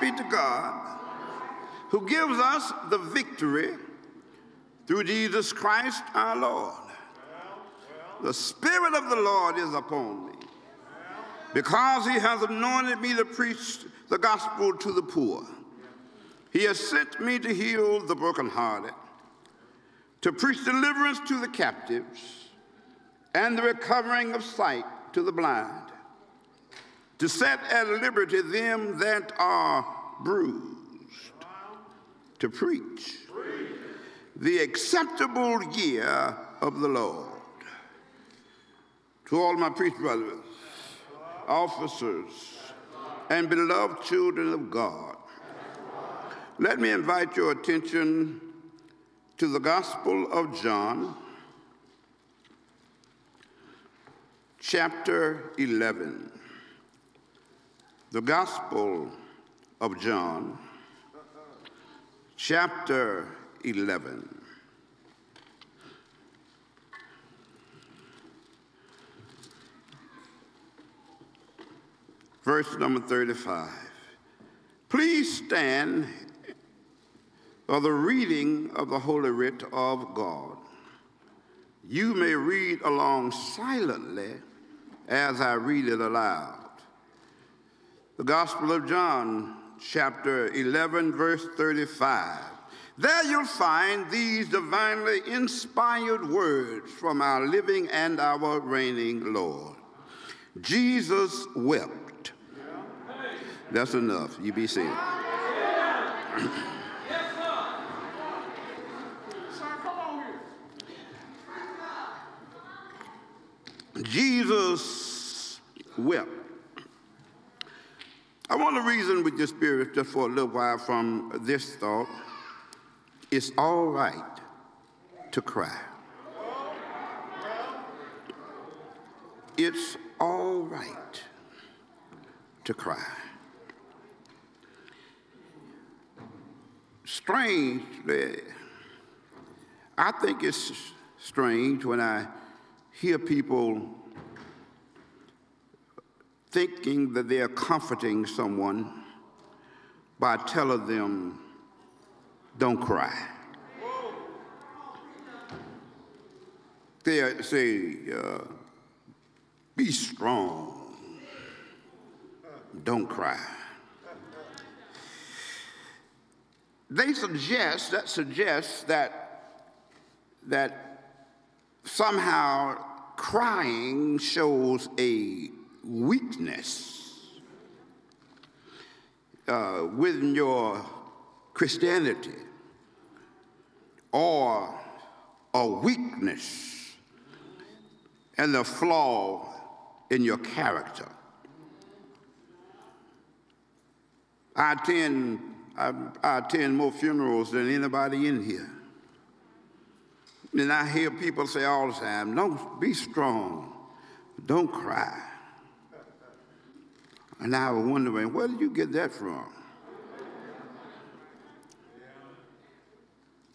be to God, who gives us the victory through Jesus Christ our Lord. The Spirit of the Lord is upon me, because he has anointed me to preach the gospel to the poor. He has sent me to heal the brokenhearted, to preach deliverance to the captives, and the recovering of sight to the blind, to set at liberty them that are bruised, to preach the acceptable year of the Lord. To all my priest brothers, officers, and beloved children of God, let me invite your attention to the Gospel of John, chapter 11. The Gospel of John, chapter 11. Verse number 35. Please stand for the reading of the Holy Writ of God. You may read along silently as I read it aloud. The Gospel of John, chapter 11, verse 35. There you'll find these divinely inspired words from our living and our reigning Lord. Jesus wept. That's enough. You be seated. Jesus wept. I want to reason with your spirit just for a little while from this thought. It's all right to cry. It's all right to cry. Strangely, I think it's strange when I hear people thinking that they are comforting someone by telling them, don't cry. They say, be strong, don't cry. That suggests that somehow crying shows a weakness within your Christianity, or a weakness and a flaw in your character. I attend more funerals than anybody in here. And I hear people say all the time, don't be strong, don't cry. And I was wondering, where did you get that from?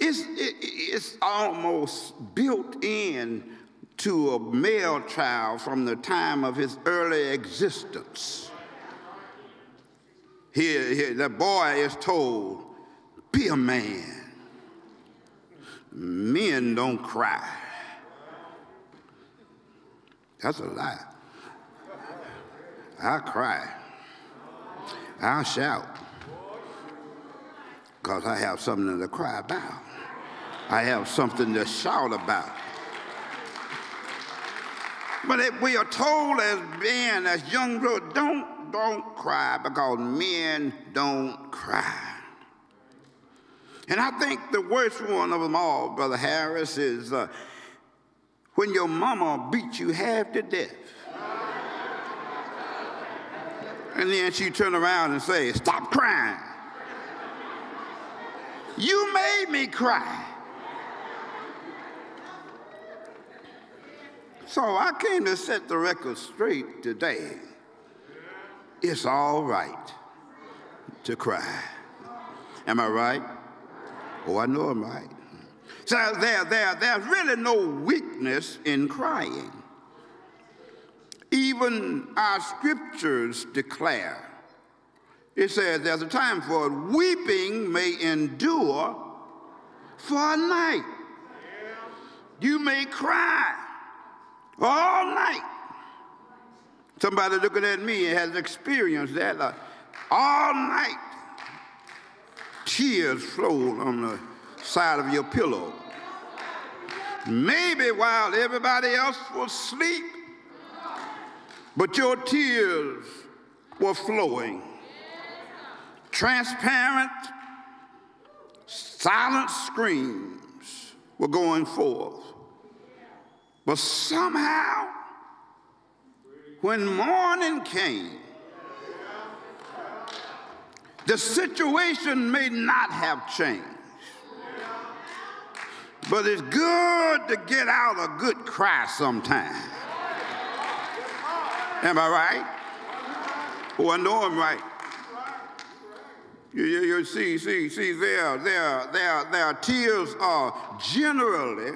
It's almost built in to a male child from the time of his early existence. The boy is told, be a man. Men don't cry. That's a lie. I cry. I shout. Because I have something to cry about. I have something to shout about. But if we are told as men, as young girls, don't cry, because men don't cry. And I think the worst one of them all, Brother Harris, is when your mama beat you half to death. And then she turn around and say, stop crying. You made me cry. So I came to set the record straight today. It's all right to cry. Am I right? Oh, I know I'm right. So there's really no weakness in crying. Even our scriptures declare It says there's a time for it. Weeping may endure for a night. You may cry all night. Somebody looking at me has experienced that. All night, tears flowed on the side of your pillow. Maybe while everybody else was asleep, but your tears were flowing. Transparent, silent screams were going forth. But somehow, when morning came, the situation may not have changed. But it's good to get out a good cry sometime. Am I right? Oh, I know I'm right. You see, their tears are generally,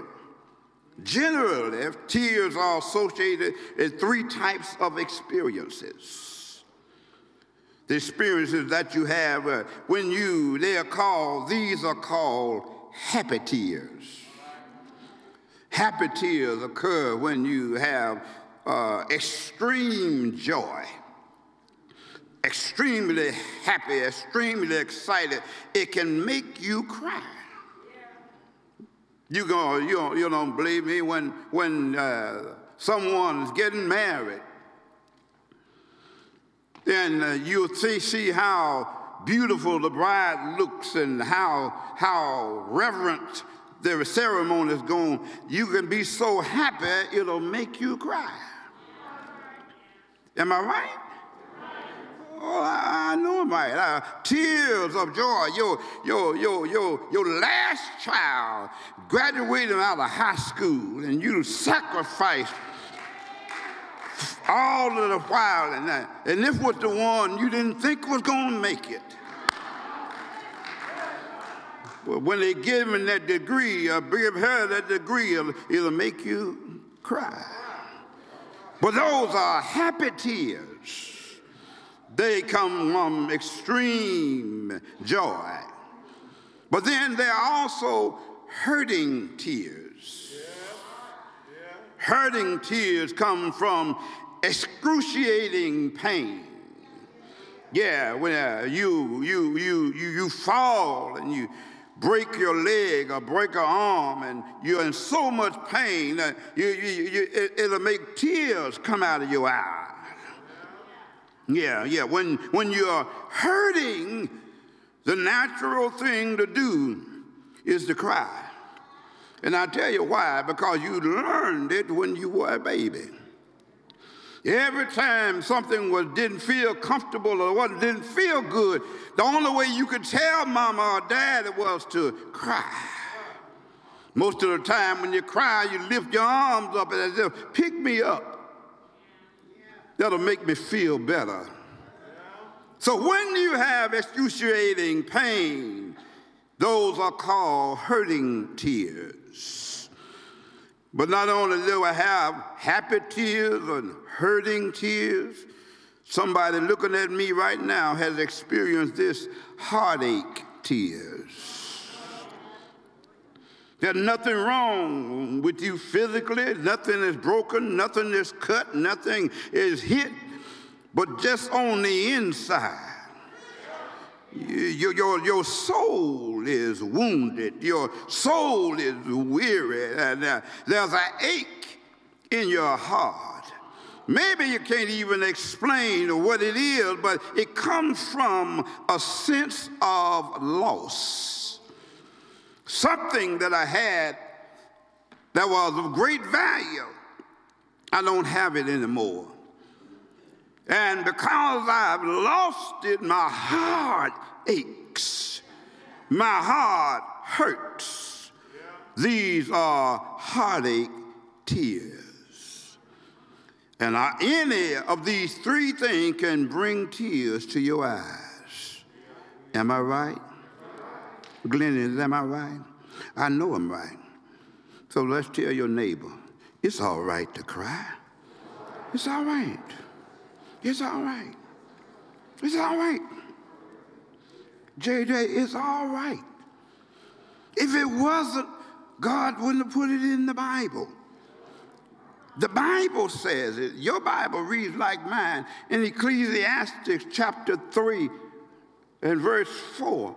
tears are associated with three types of experiences. The experiences that you have when these are called happy tears. Happy tears occur when you have extreme joy, extremely happy, extremely excited. It can make you cry. You don't believe me when someone's getting married, then you'll see how beautiful the bride looks and how reverent the ceremony is going. You can be so happy it'll make you cry. Am I right? Oh, I know I'm right. Tears of joy. Your last child graduating out of high school, and you sacrificed all of the while, and this was the one you didn't think was going to make it. But when they give him that degree, or give her that degree, it'll make you cry. But those are happy tears. They come from extreme joy. But then there are also hurting tears. Hurting tears come from excruciating pain. Yeah, when you fall and you break your leg or break your arm, and you're in so much pain that it'll make tears come out of your eyes. Yeah. When you're hurting, the natural thing to do is to cry. And I'll tell you why, because you learned it when you were a baby. Every time something didn't feel comfortable or didn't feel good, the only way you could tell mama or daddy was to cry. Most of the time when you cry, you lift your arms up and say, pick me up. That'll make me feel better. So when you have excruciating pain, those are called hurting tears. But not only do I have happy tears and hurting tears, somebody looking at me right now has experienced this: heartache tears. There's nothing wrong with you physically. Nothing is broken. Nothing is cut. Nothing is hit. But just on the inside, your soul is wounded. Your soul is weary. And there's an ache in your heart. Maybe you can't even explain what it is, but it comes from a sense of loss. Something that I had that was of great value, I don't have it anymore. And because I've lost it, my heart aches. My heart hurts. These are heartache tears. And any of these three things can bring tears to your eyes. Am I right? Glenn, am I right? I know I'm right. So let's tell your neighbor, it's all right to cry. It's all right. It's all right. It's all right. JJ, it's all right. If it wasn't, God wouldn't have put it in the Bible. The Bible says it. Your Bible reads like mine. In Ecclesiastes chapter 3 and verse 4,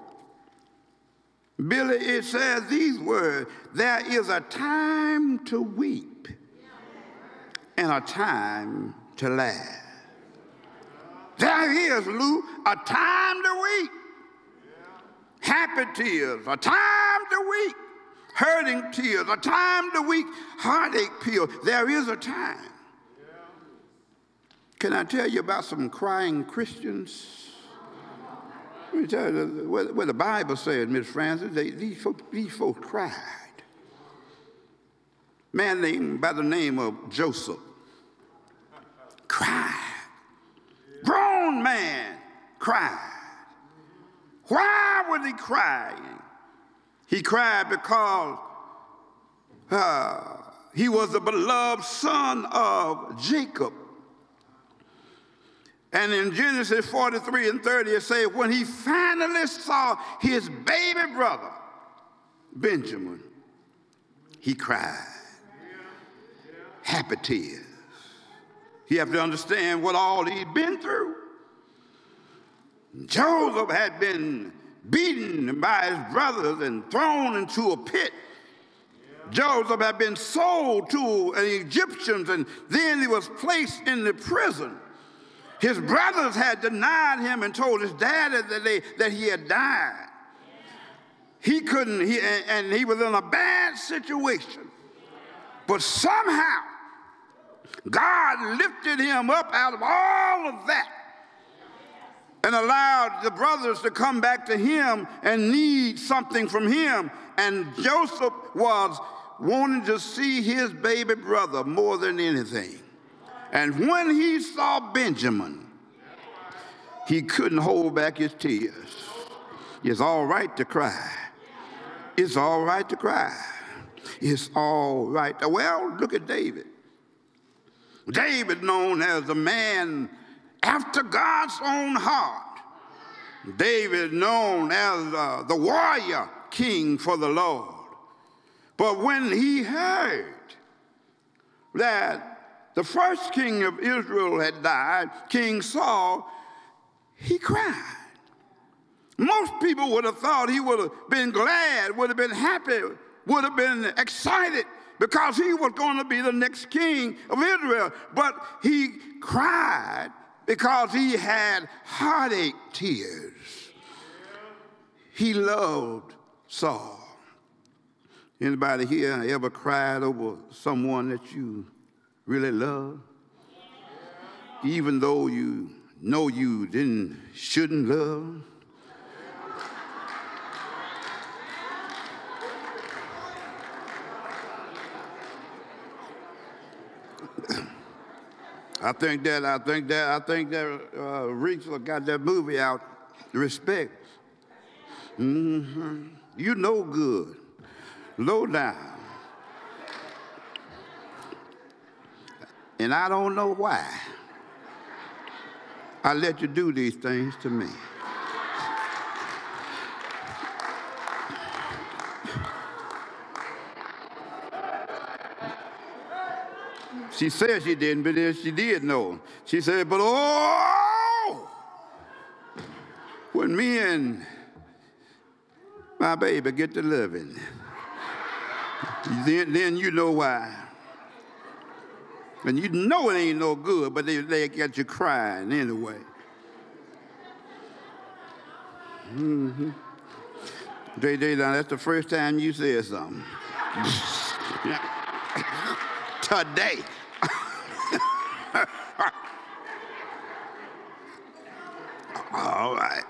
Billy, it says these words, there is a time to weep and a time to laugh. There is, Lou, a time to weep. Happy tears, a time to weep. Hurting tears, a time to weep. Heartache pills, there is a time. Can I tell you about some crying Christians? Let me tell you what the Bible says, Miss Francis, these folks cried. A man named by the name of Joseph cried. Grown man cried. Why was he crying? He cried because he was the beloved son of Jacob. And in Genesis 43 and 30, it says, when he finally saw his baby brother, Benjamin, he cried. Happy tears. You have to understand what all he'd been through. Joseph had been beaten by his brothers and thrown into a pit. Joseph had been sold to the Egyptians, and then he was placed in the prison. His brothers had denied him and told his daddy that he had died. He couldn't, and he was in a bad situation. But somehow, God lifted him up out of all of that and allowed the brothers to come back to him and need something from him. And Joseph was wanting to see his baby brother more than anything. And when he saw Benjamin, he couldn't hold back his tears. It's all right to cry. It's all right to cry. It's all right. Well, look at David. David, known as a man after God's own heart. David, known as the warrior king for the Lord. But when he heard that the first king of Israel had died, King Saul, he cried. Most people would have thought he would have been glad, would have been happy, would have been excited because he was going to be the next king of Israel. But he cried because he had heartache tears. He loved Saul. Anybody here ever cried over someone that you really love? Yeah. Even though you know you shouldn't love? I think that Rachel got that movie out, Respect. Mm-hmm. You know good. Low down. And I don't know why I let you do these things to me. She said she didn't, but then she did know. She said, but oh, when me and my baby get to loving, then you know why. And you know it ain't no good, but they get you crying anyway. Mm-hmm. JJ, now that's the first time you said something. Today. All right.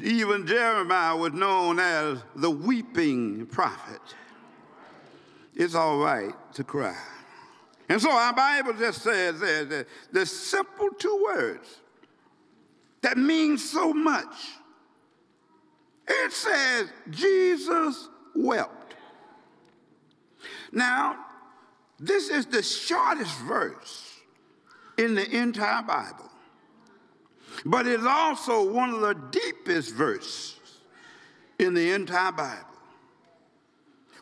Even Jeremiah was known as the weeping prophet. It's all right to cry. And so our Bible just says that the simple two words that mean so much. It says, Jesus wept. Now, this is the shortest verse in the entire Bible. But it's also one of the deepest verses in the entire Bible.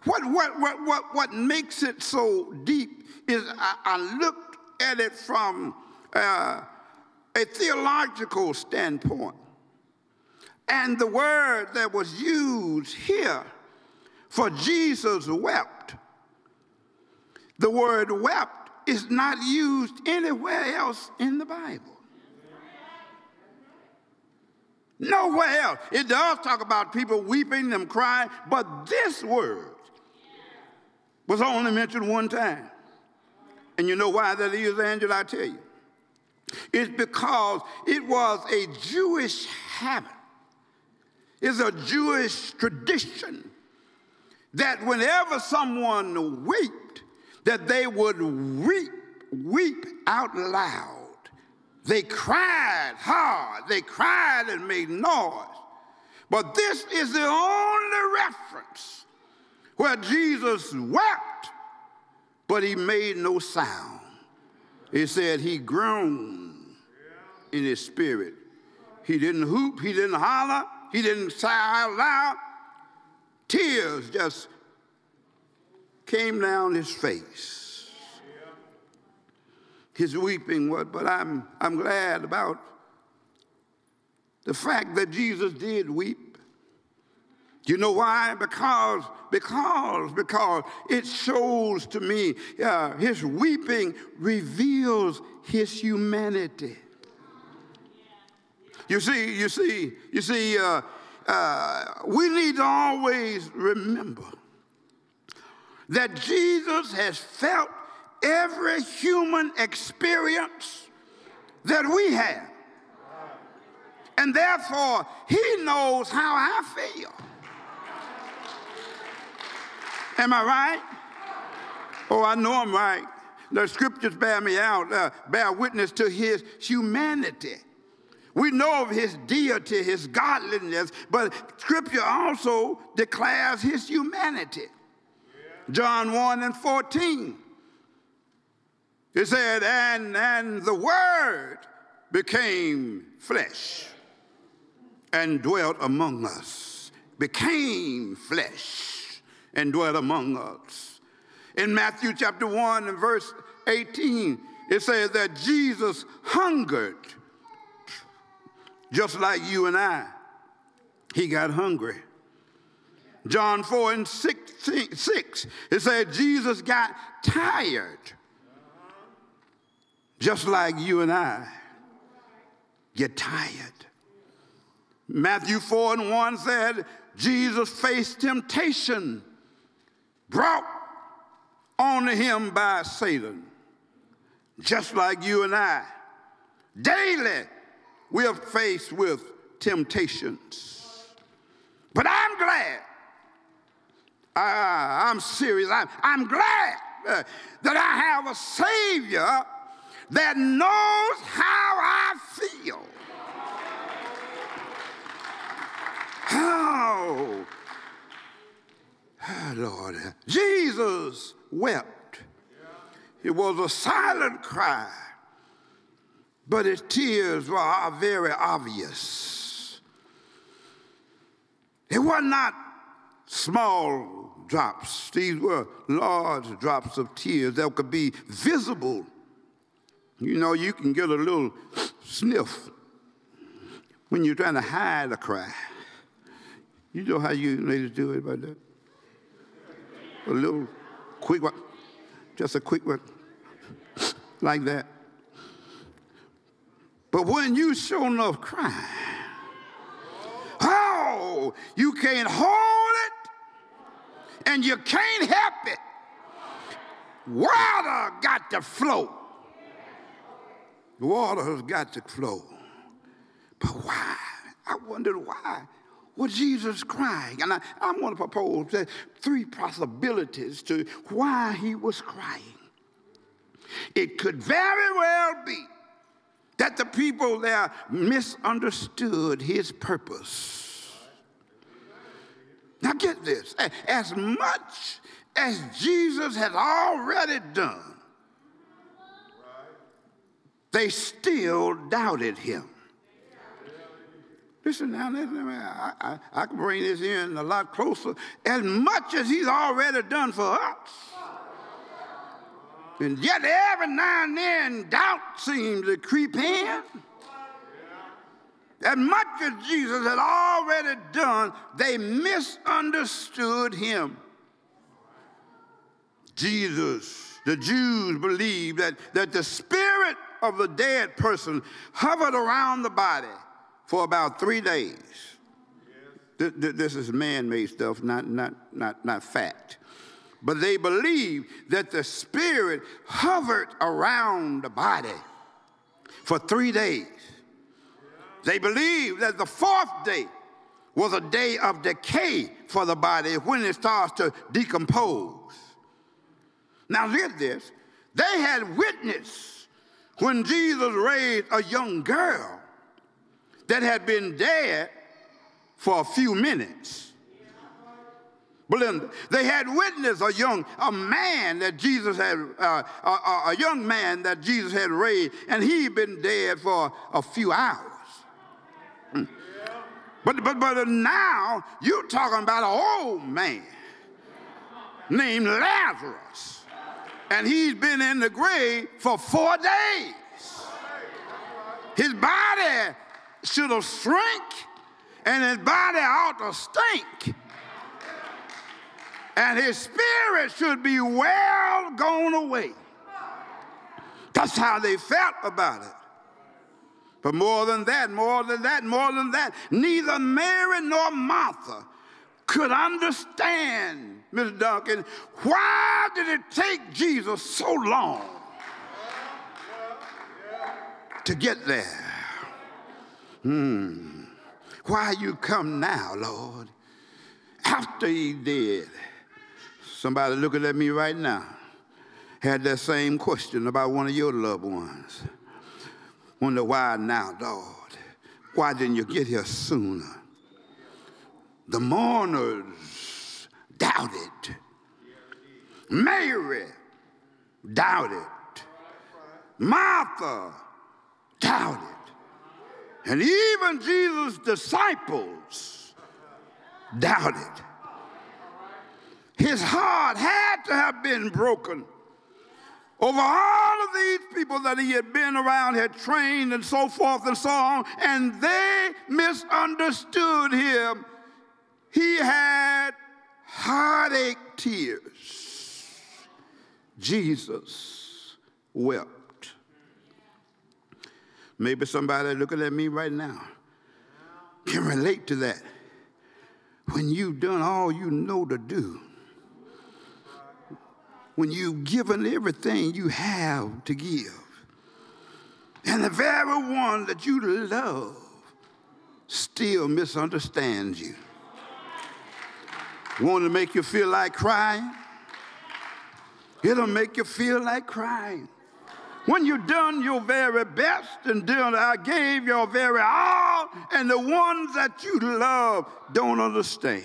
What makes it so deep is I looked at it from a theological standpoint. And the word that was used here for Jesus wept, the word wept is not used anywhere else in the Bible. Nowhere else. It does talk about people weeping and crying, but this word was only mentioned one time. And you know why that is, Angela? I tell you. It's because it was a Jewish habit. It's a Jewish tradition that whenever someone wept, that they would weep out loud. They cried hard. They cried and made noise. But this is the only reference where Jesus wept, but he made no sound. It said he groaned in his spirit. He didn't hoop. He didn't holler. He didn't sigh out loud. Tears just came down his face. His weeping was, but I'm glad about the fact that Jesus did weep. You know why? Because it shows to me his weeping reveals his humanity. You see, we need to always remember that Jesus has felt every human experience that we have. And therefore, he knows how I feel. Am I right? Oh, I know I'm right. The scriptures bear witness to his humanity. We know of his deity, his godliness, but scripture also declares his humanity. John 1:14, it said, and the word became flesh and dwelt among us. Became flesh and dwelt among us. In Matthew chapter 1:18, it says that Jesus hungered. Just like you and I, he got hungry. John 4:6, it said Jesus got tired. Just like you and I get tired. Matthew 4:1 said Jesus faced temptation brought onto him by Satan. Just like you and I daily we are faced with temptations. But I'm glad. I'm serious. I'm glad that I have a Savior that knows how I feel. Oh, Lord. Jesus wept. It was a silent cry. But his tears were very obvious. They were not small drops. These were large drops of tears that could be visible. You know, you can get a little sniff when you're trying to hide a cry. You know how you ladies do it about that? A little quick one, just a quick one, like that. But when you sure enough cry, oh, you can't hold it and you can't help it. Water got to flow. Water's got to flow. But why? I wondered why was Jesus crying? And I'm going to propose three possibilities to why he was crying. It could very well be that the people there misunderstood his purpose. Now get this, as much as Jesus had already done, they still doubted him. Listen now, I can bring this in a lot closer. As much as he's already done for us. And yet every now and then doubt seems to creep in. As much as Jesus had already done, they misunderstood him. Jesus, the Jews believed that the spirit of the dead person hovered around the body for about 3 days. Yes. This is man-made stuff, not fact. But they believed that the spirit hovered around the body for 3 days. They believed that the fourth day was a day of decay for the body when it starts to decompose. Now, get this. They had witnessed when Jesus raised a young girl that had been dead for a few minutes. Belinda, they had witnessed a young man that Jesus had raised, and he'd been dead for a few hours. Mm. But now you're talking about an old man named Lazarus, and he's been in the grave for 4 days. His body should have shrunk, and his body ought to stink, and his spirit should be well gone away. That's how they felt about it. But more than that, neither Mary nor Martha could understand, Mr. Duncan, why did it take Jesus so long to get there? Why you come now, Lord, after he did? Somebody looking at me right now had that same question about one of your loved ones. Wonder why now, Lord? Why didn't you get here sooner? The mourners doubted. Mary doubted. Martha doubted. And even Jesus' disciples doubted. His heart had to have been broken over all of these people that he had been around, had trained, and so forth and so on, and they misunderstood him. He had heartache tears. Jesus wept. Maybe somebody looking at me right now can relate to that. When you've done all you know to do, when you've given everything you have to give, and the very one that you love still misunderstands you. Want to make you feel like crying? It'll make you feel like crying. When you've done your very best and gave your very all, and the ones that you love don't understand.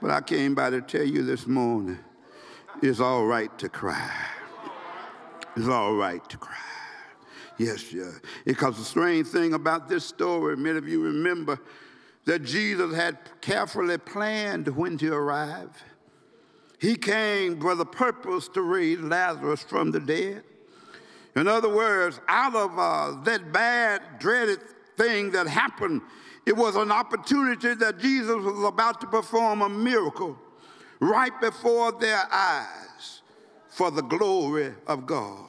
But I came by to tell you this morning, it's all right to cry. It's all right to cry. Yes, yeah. Because the strange thing about this story, many of you remember that Jesus had carefully planned when to arrive. He came for the purpose to raise Lazarus from the dead. In other words, out of that bad, dreaded thing that happened, it was an opportunity that Jesus was about to perform a miracle right before their eyes for the glory of God.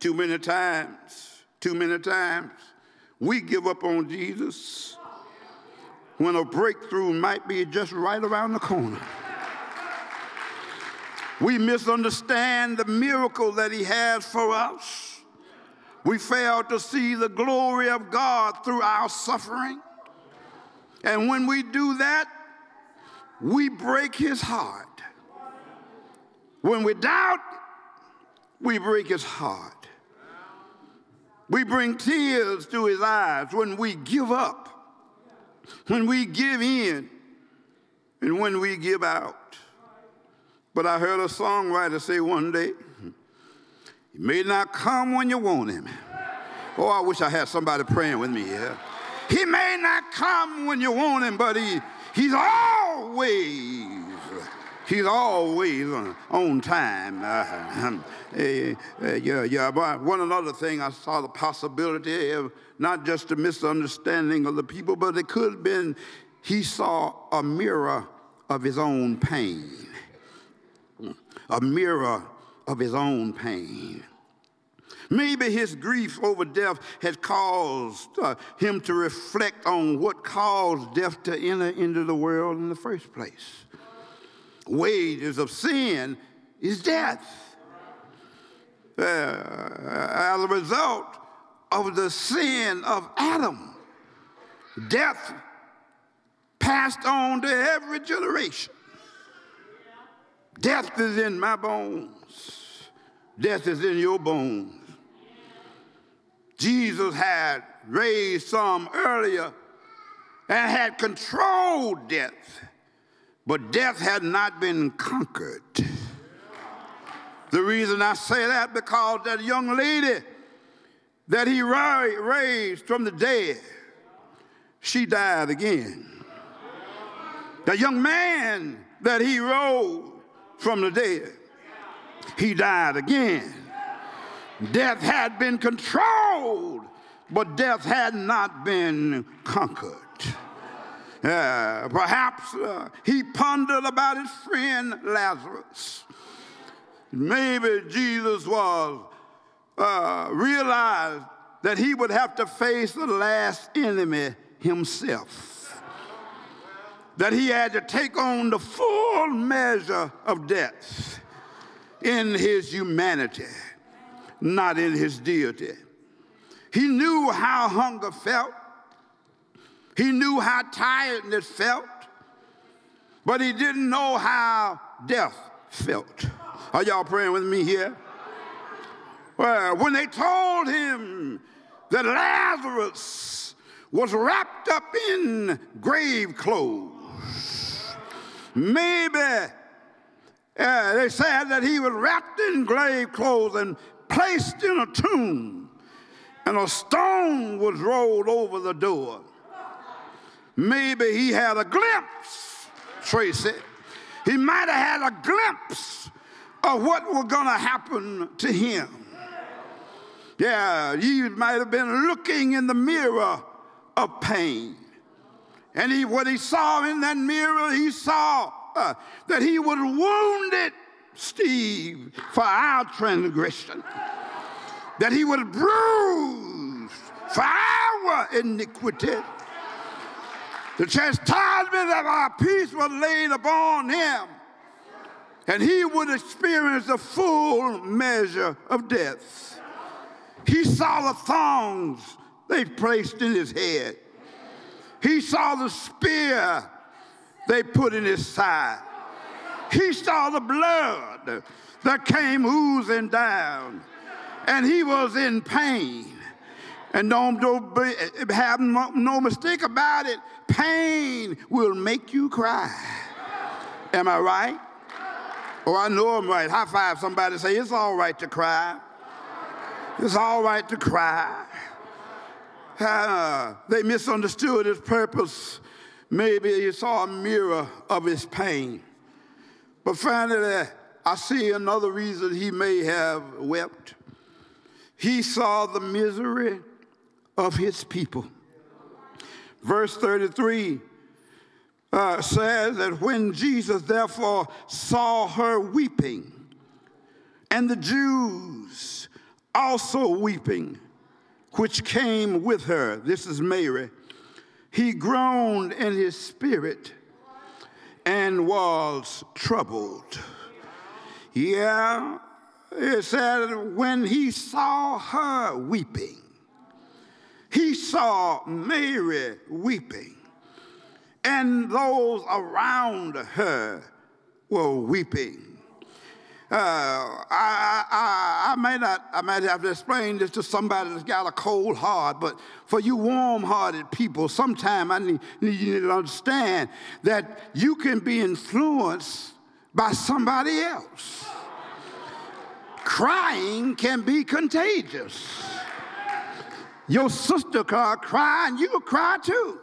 Too many times, we give up on Jesus when a breakthrough might be just right around the corner. We misunderstand the miracle that he has for us. We fail to see the glory of God through our suffering. And when we do that, we break his heart. When we doubt, we break his heart. We bring tears to his eyes when we give up, when we give in, and when we give out. But I heard a songwriter say one day, he may not come when you want him. Oh, I wish I had somebody praying with me here. He may not come when you want him, but he's always on time. But one another thing, I saw the possibility of not just a misunderstanding of the people, but it could have been he saw a mirror of his own pain. A mirror of his own pain. Maybe his grief over death had caused him to reflect on what caused death to enter into the world in the first place. Wages of sin is death. As a result of the sin of Adam, death passed on to every generation. Death is in my bones. Death is in your bones. Jesus had raised some earlier and had controlled death, but death had not been conquered. The reason I say that, because that young lady that he raised from the dead, she died again. The young man that he rose from the dead, he died again. Death had been controlled, but death had not been conquered. Perhaps he pondered about his friend Lazarus. Maybe Jesus was realized that he would have to face the last enemy himself, that he had to take on the full measure of death in his humanity, not in his deity. He knew how hunger felt. He knew how tiredness felt. But he didn't know how death felt. Are y'all praying with me here? Well, when they told him that Lazarus was wrapped up in grave clothes, maybe they said that he was wrapped in grave clothes and placed in a tomb, and a stone was rolled over the door. Maybe he had a glimpse, Tracy. He might have had a glimpse of what was going to happen to him. Yeah, he might have been looking in the mirror of pain. And what he saw in that mirror, he saw that he was wounded, Steve, for our transgression, that he was bruised for our iniquity. The chastisement of our peace was laid upon him, and he would experience the full measure of death. He saw the thongs they placed in his head. He saw the spear they put in his side. He saw the blood that came oozing down, and he was in pain. And don't have no mistake about it, pain will make you cry. Am I right? Oh, I know I'm right. High five somebody, say, it's all right to cry. It's all right to cry. They misunderstood his purpose. Maybe he saw a mirror of his pain. But finally, I see another reason he may have wept. He saw the misery of his people. Verse 33 says that when Jesus therefore saw her weeping, and the Jews also weeping, which came with her, this is Mary, he groaned in his spirit and was troubled. Yeah, it said when he saw her weeping, he saw Mary weeping, and those around her were weeping. I might have to explain this to somebody that's got a cold heart, but for you warm-hearted people, sometimes I need you to understand that you can be influenced by somebody else. Crying can be contagious. Your sister cry, and you'll cry too.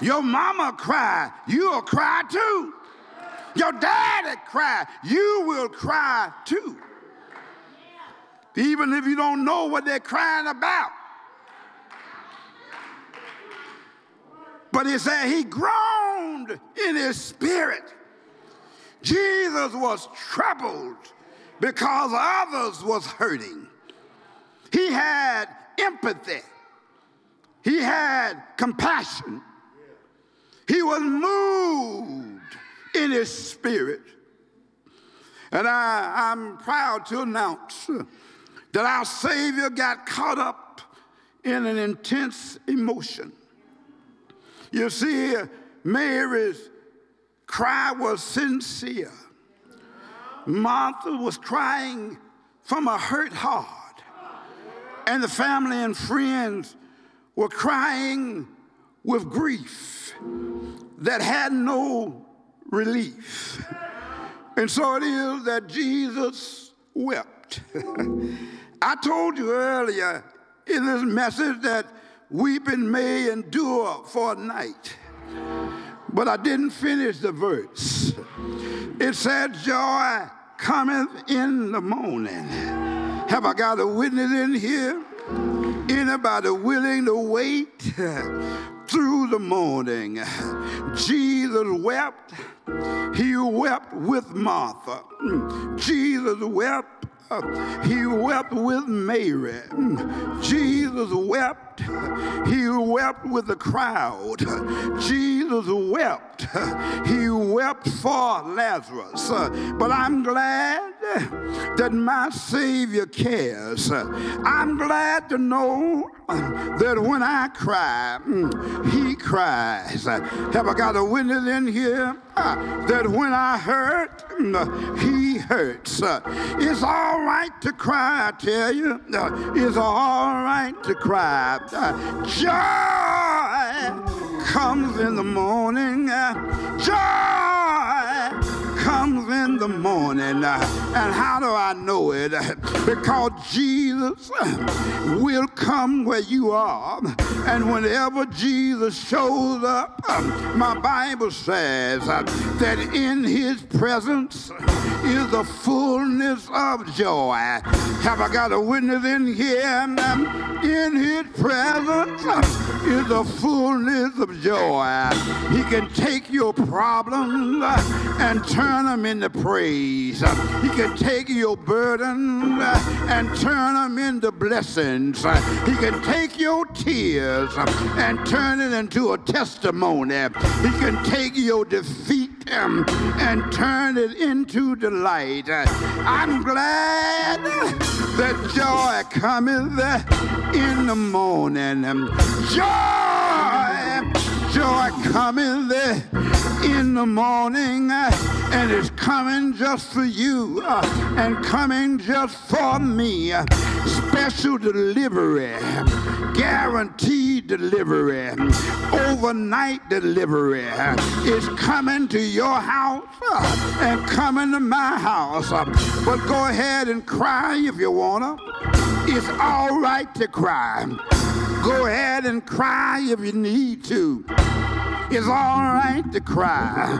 Your mama cry, you'll cry too. Your daddy cry, you will cry too. Even if you don't know what they're crying about. But he said he groaned in his spirit. Jesus was troubled because others was hurting. He had empathy. He had compassion. He was moved in his spirit. And I'm proud to announce that our Savior got caught up in an intense emotion. You see, Mary's cry was sincere. Martha was crying from a hurt heart. And the family and friends were crying with grief that had no relief. And so it is that Jesus wept. I told you earlier in this message that weeping may endure for a night. But I didn't finish the verse. It said, joy cometh in the morning. Have I got a witness in here? Anybody willing to wait through the morning? Jesus wept. He wept with Martha. Jesus wept. He wept with Mary. Jesus wept. He wept with the crowd. Jesus wept. He wept for Lazarus. But I'm glad that my Savior cares. I'm glad to know that when I cry, he cries. Have I got a witness in here? That when I hurt, he hurts. It's all right to cry, I tell you. It's all right to cry. Joy comes in the morning. Joy comes in the morning. And how do I know it? Because Jesus will come where you are. And whenever Jesus shows up, my Bible says that in his presence is the fullness of joy. Have I got a witness in here? In his presence is the fullness of joy. He can take your problems and turn them into praise. He can take your burden and turn them into blessings. He can take your tears and turn it into a testimony. He can take your defeat and turn it into delight. I'm glad that joy cometh in the morning. Joy cometh in the morning, and it's coming just for you and coming just for me. Special delivery, guaranteed delivery, overnight delivery is coming to your house and coming to my house. But go ahead and cry if you wanna. It's all right to cry. Go ahead and cry if you need to. It's all right to cry.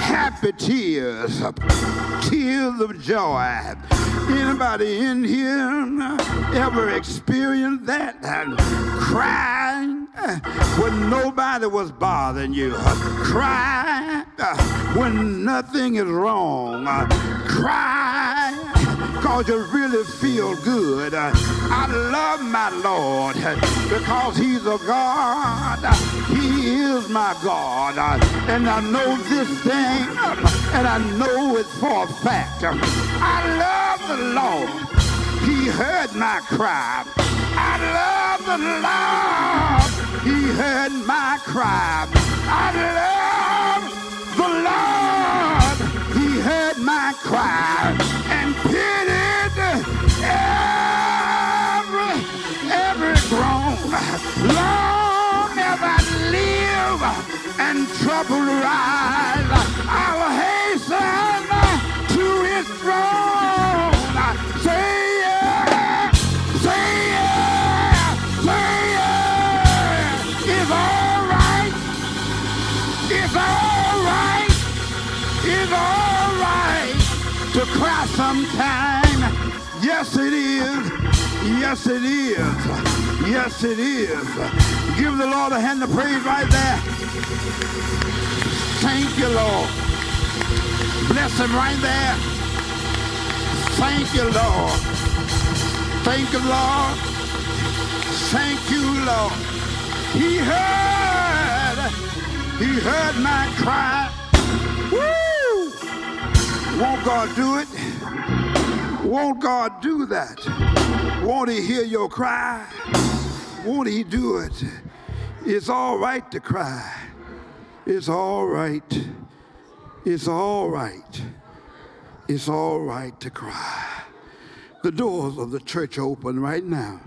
Happy tears, tears of joy. Anybody in here ever experienced that? Crying when nobody was bothering you. Crying when nothing is wrong. Crying because you really feel good. I love my Lord because he's a God. He is my God. And I know this thing, and I know it for a fact. I love the Lord. He heard my cry. I love the Lord. He heard my cry. I love the Lord. He heard my cry. Long as I live and trouble rise, I'll hasten to his throne. Say yeah, say yeah, say yeah. It's all right to cry sometime. Yes, it is. Yes, it is. Yes, it is. Give the Lord a hand of praise right there. Thank you, Lord. Bless him right there. Thank you, Lord. Thank you, Lord. Thank you, Lord. He heard my cry. Woo! Won't God do it? Won't God do that? Won't he hear your cry? Won't he do it? It's all right to cry. It's all right. It's all right. It's all right to cry. The doors of the church are open right now.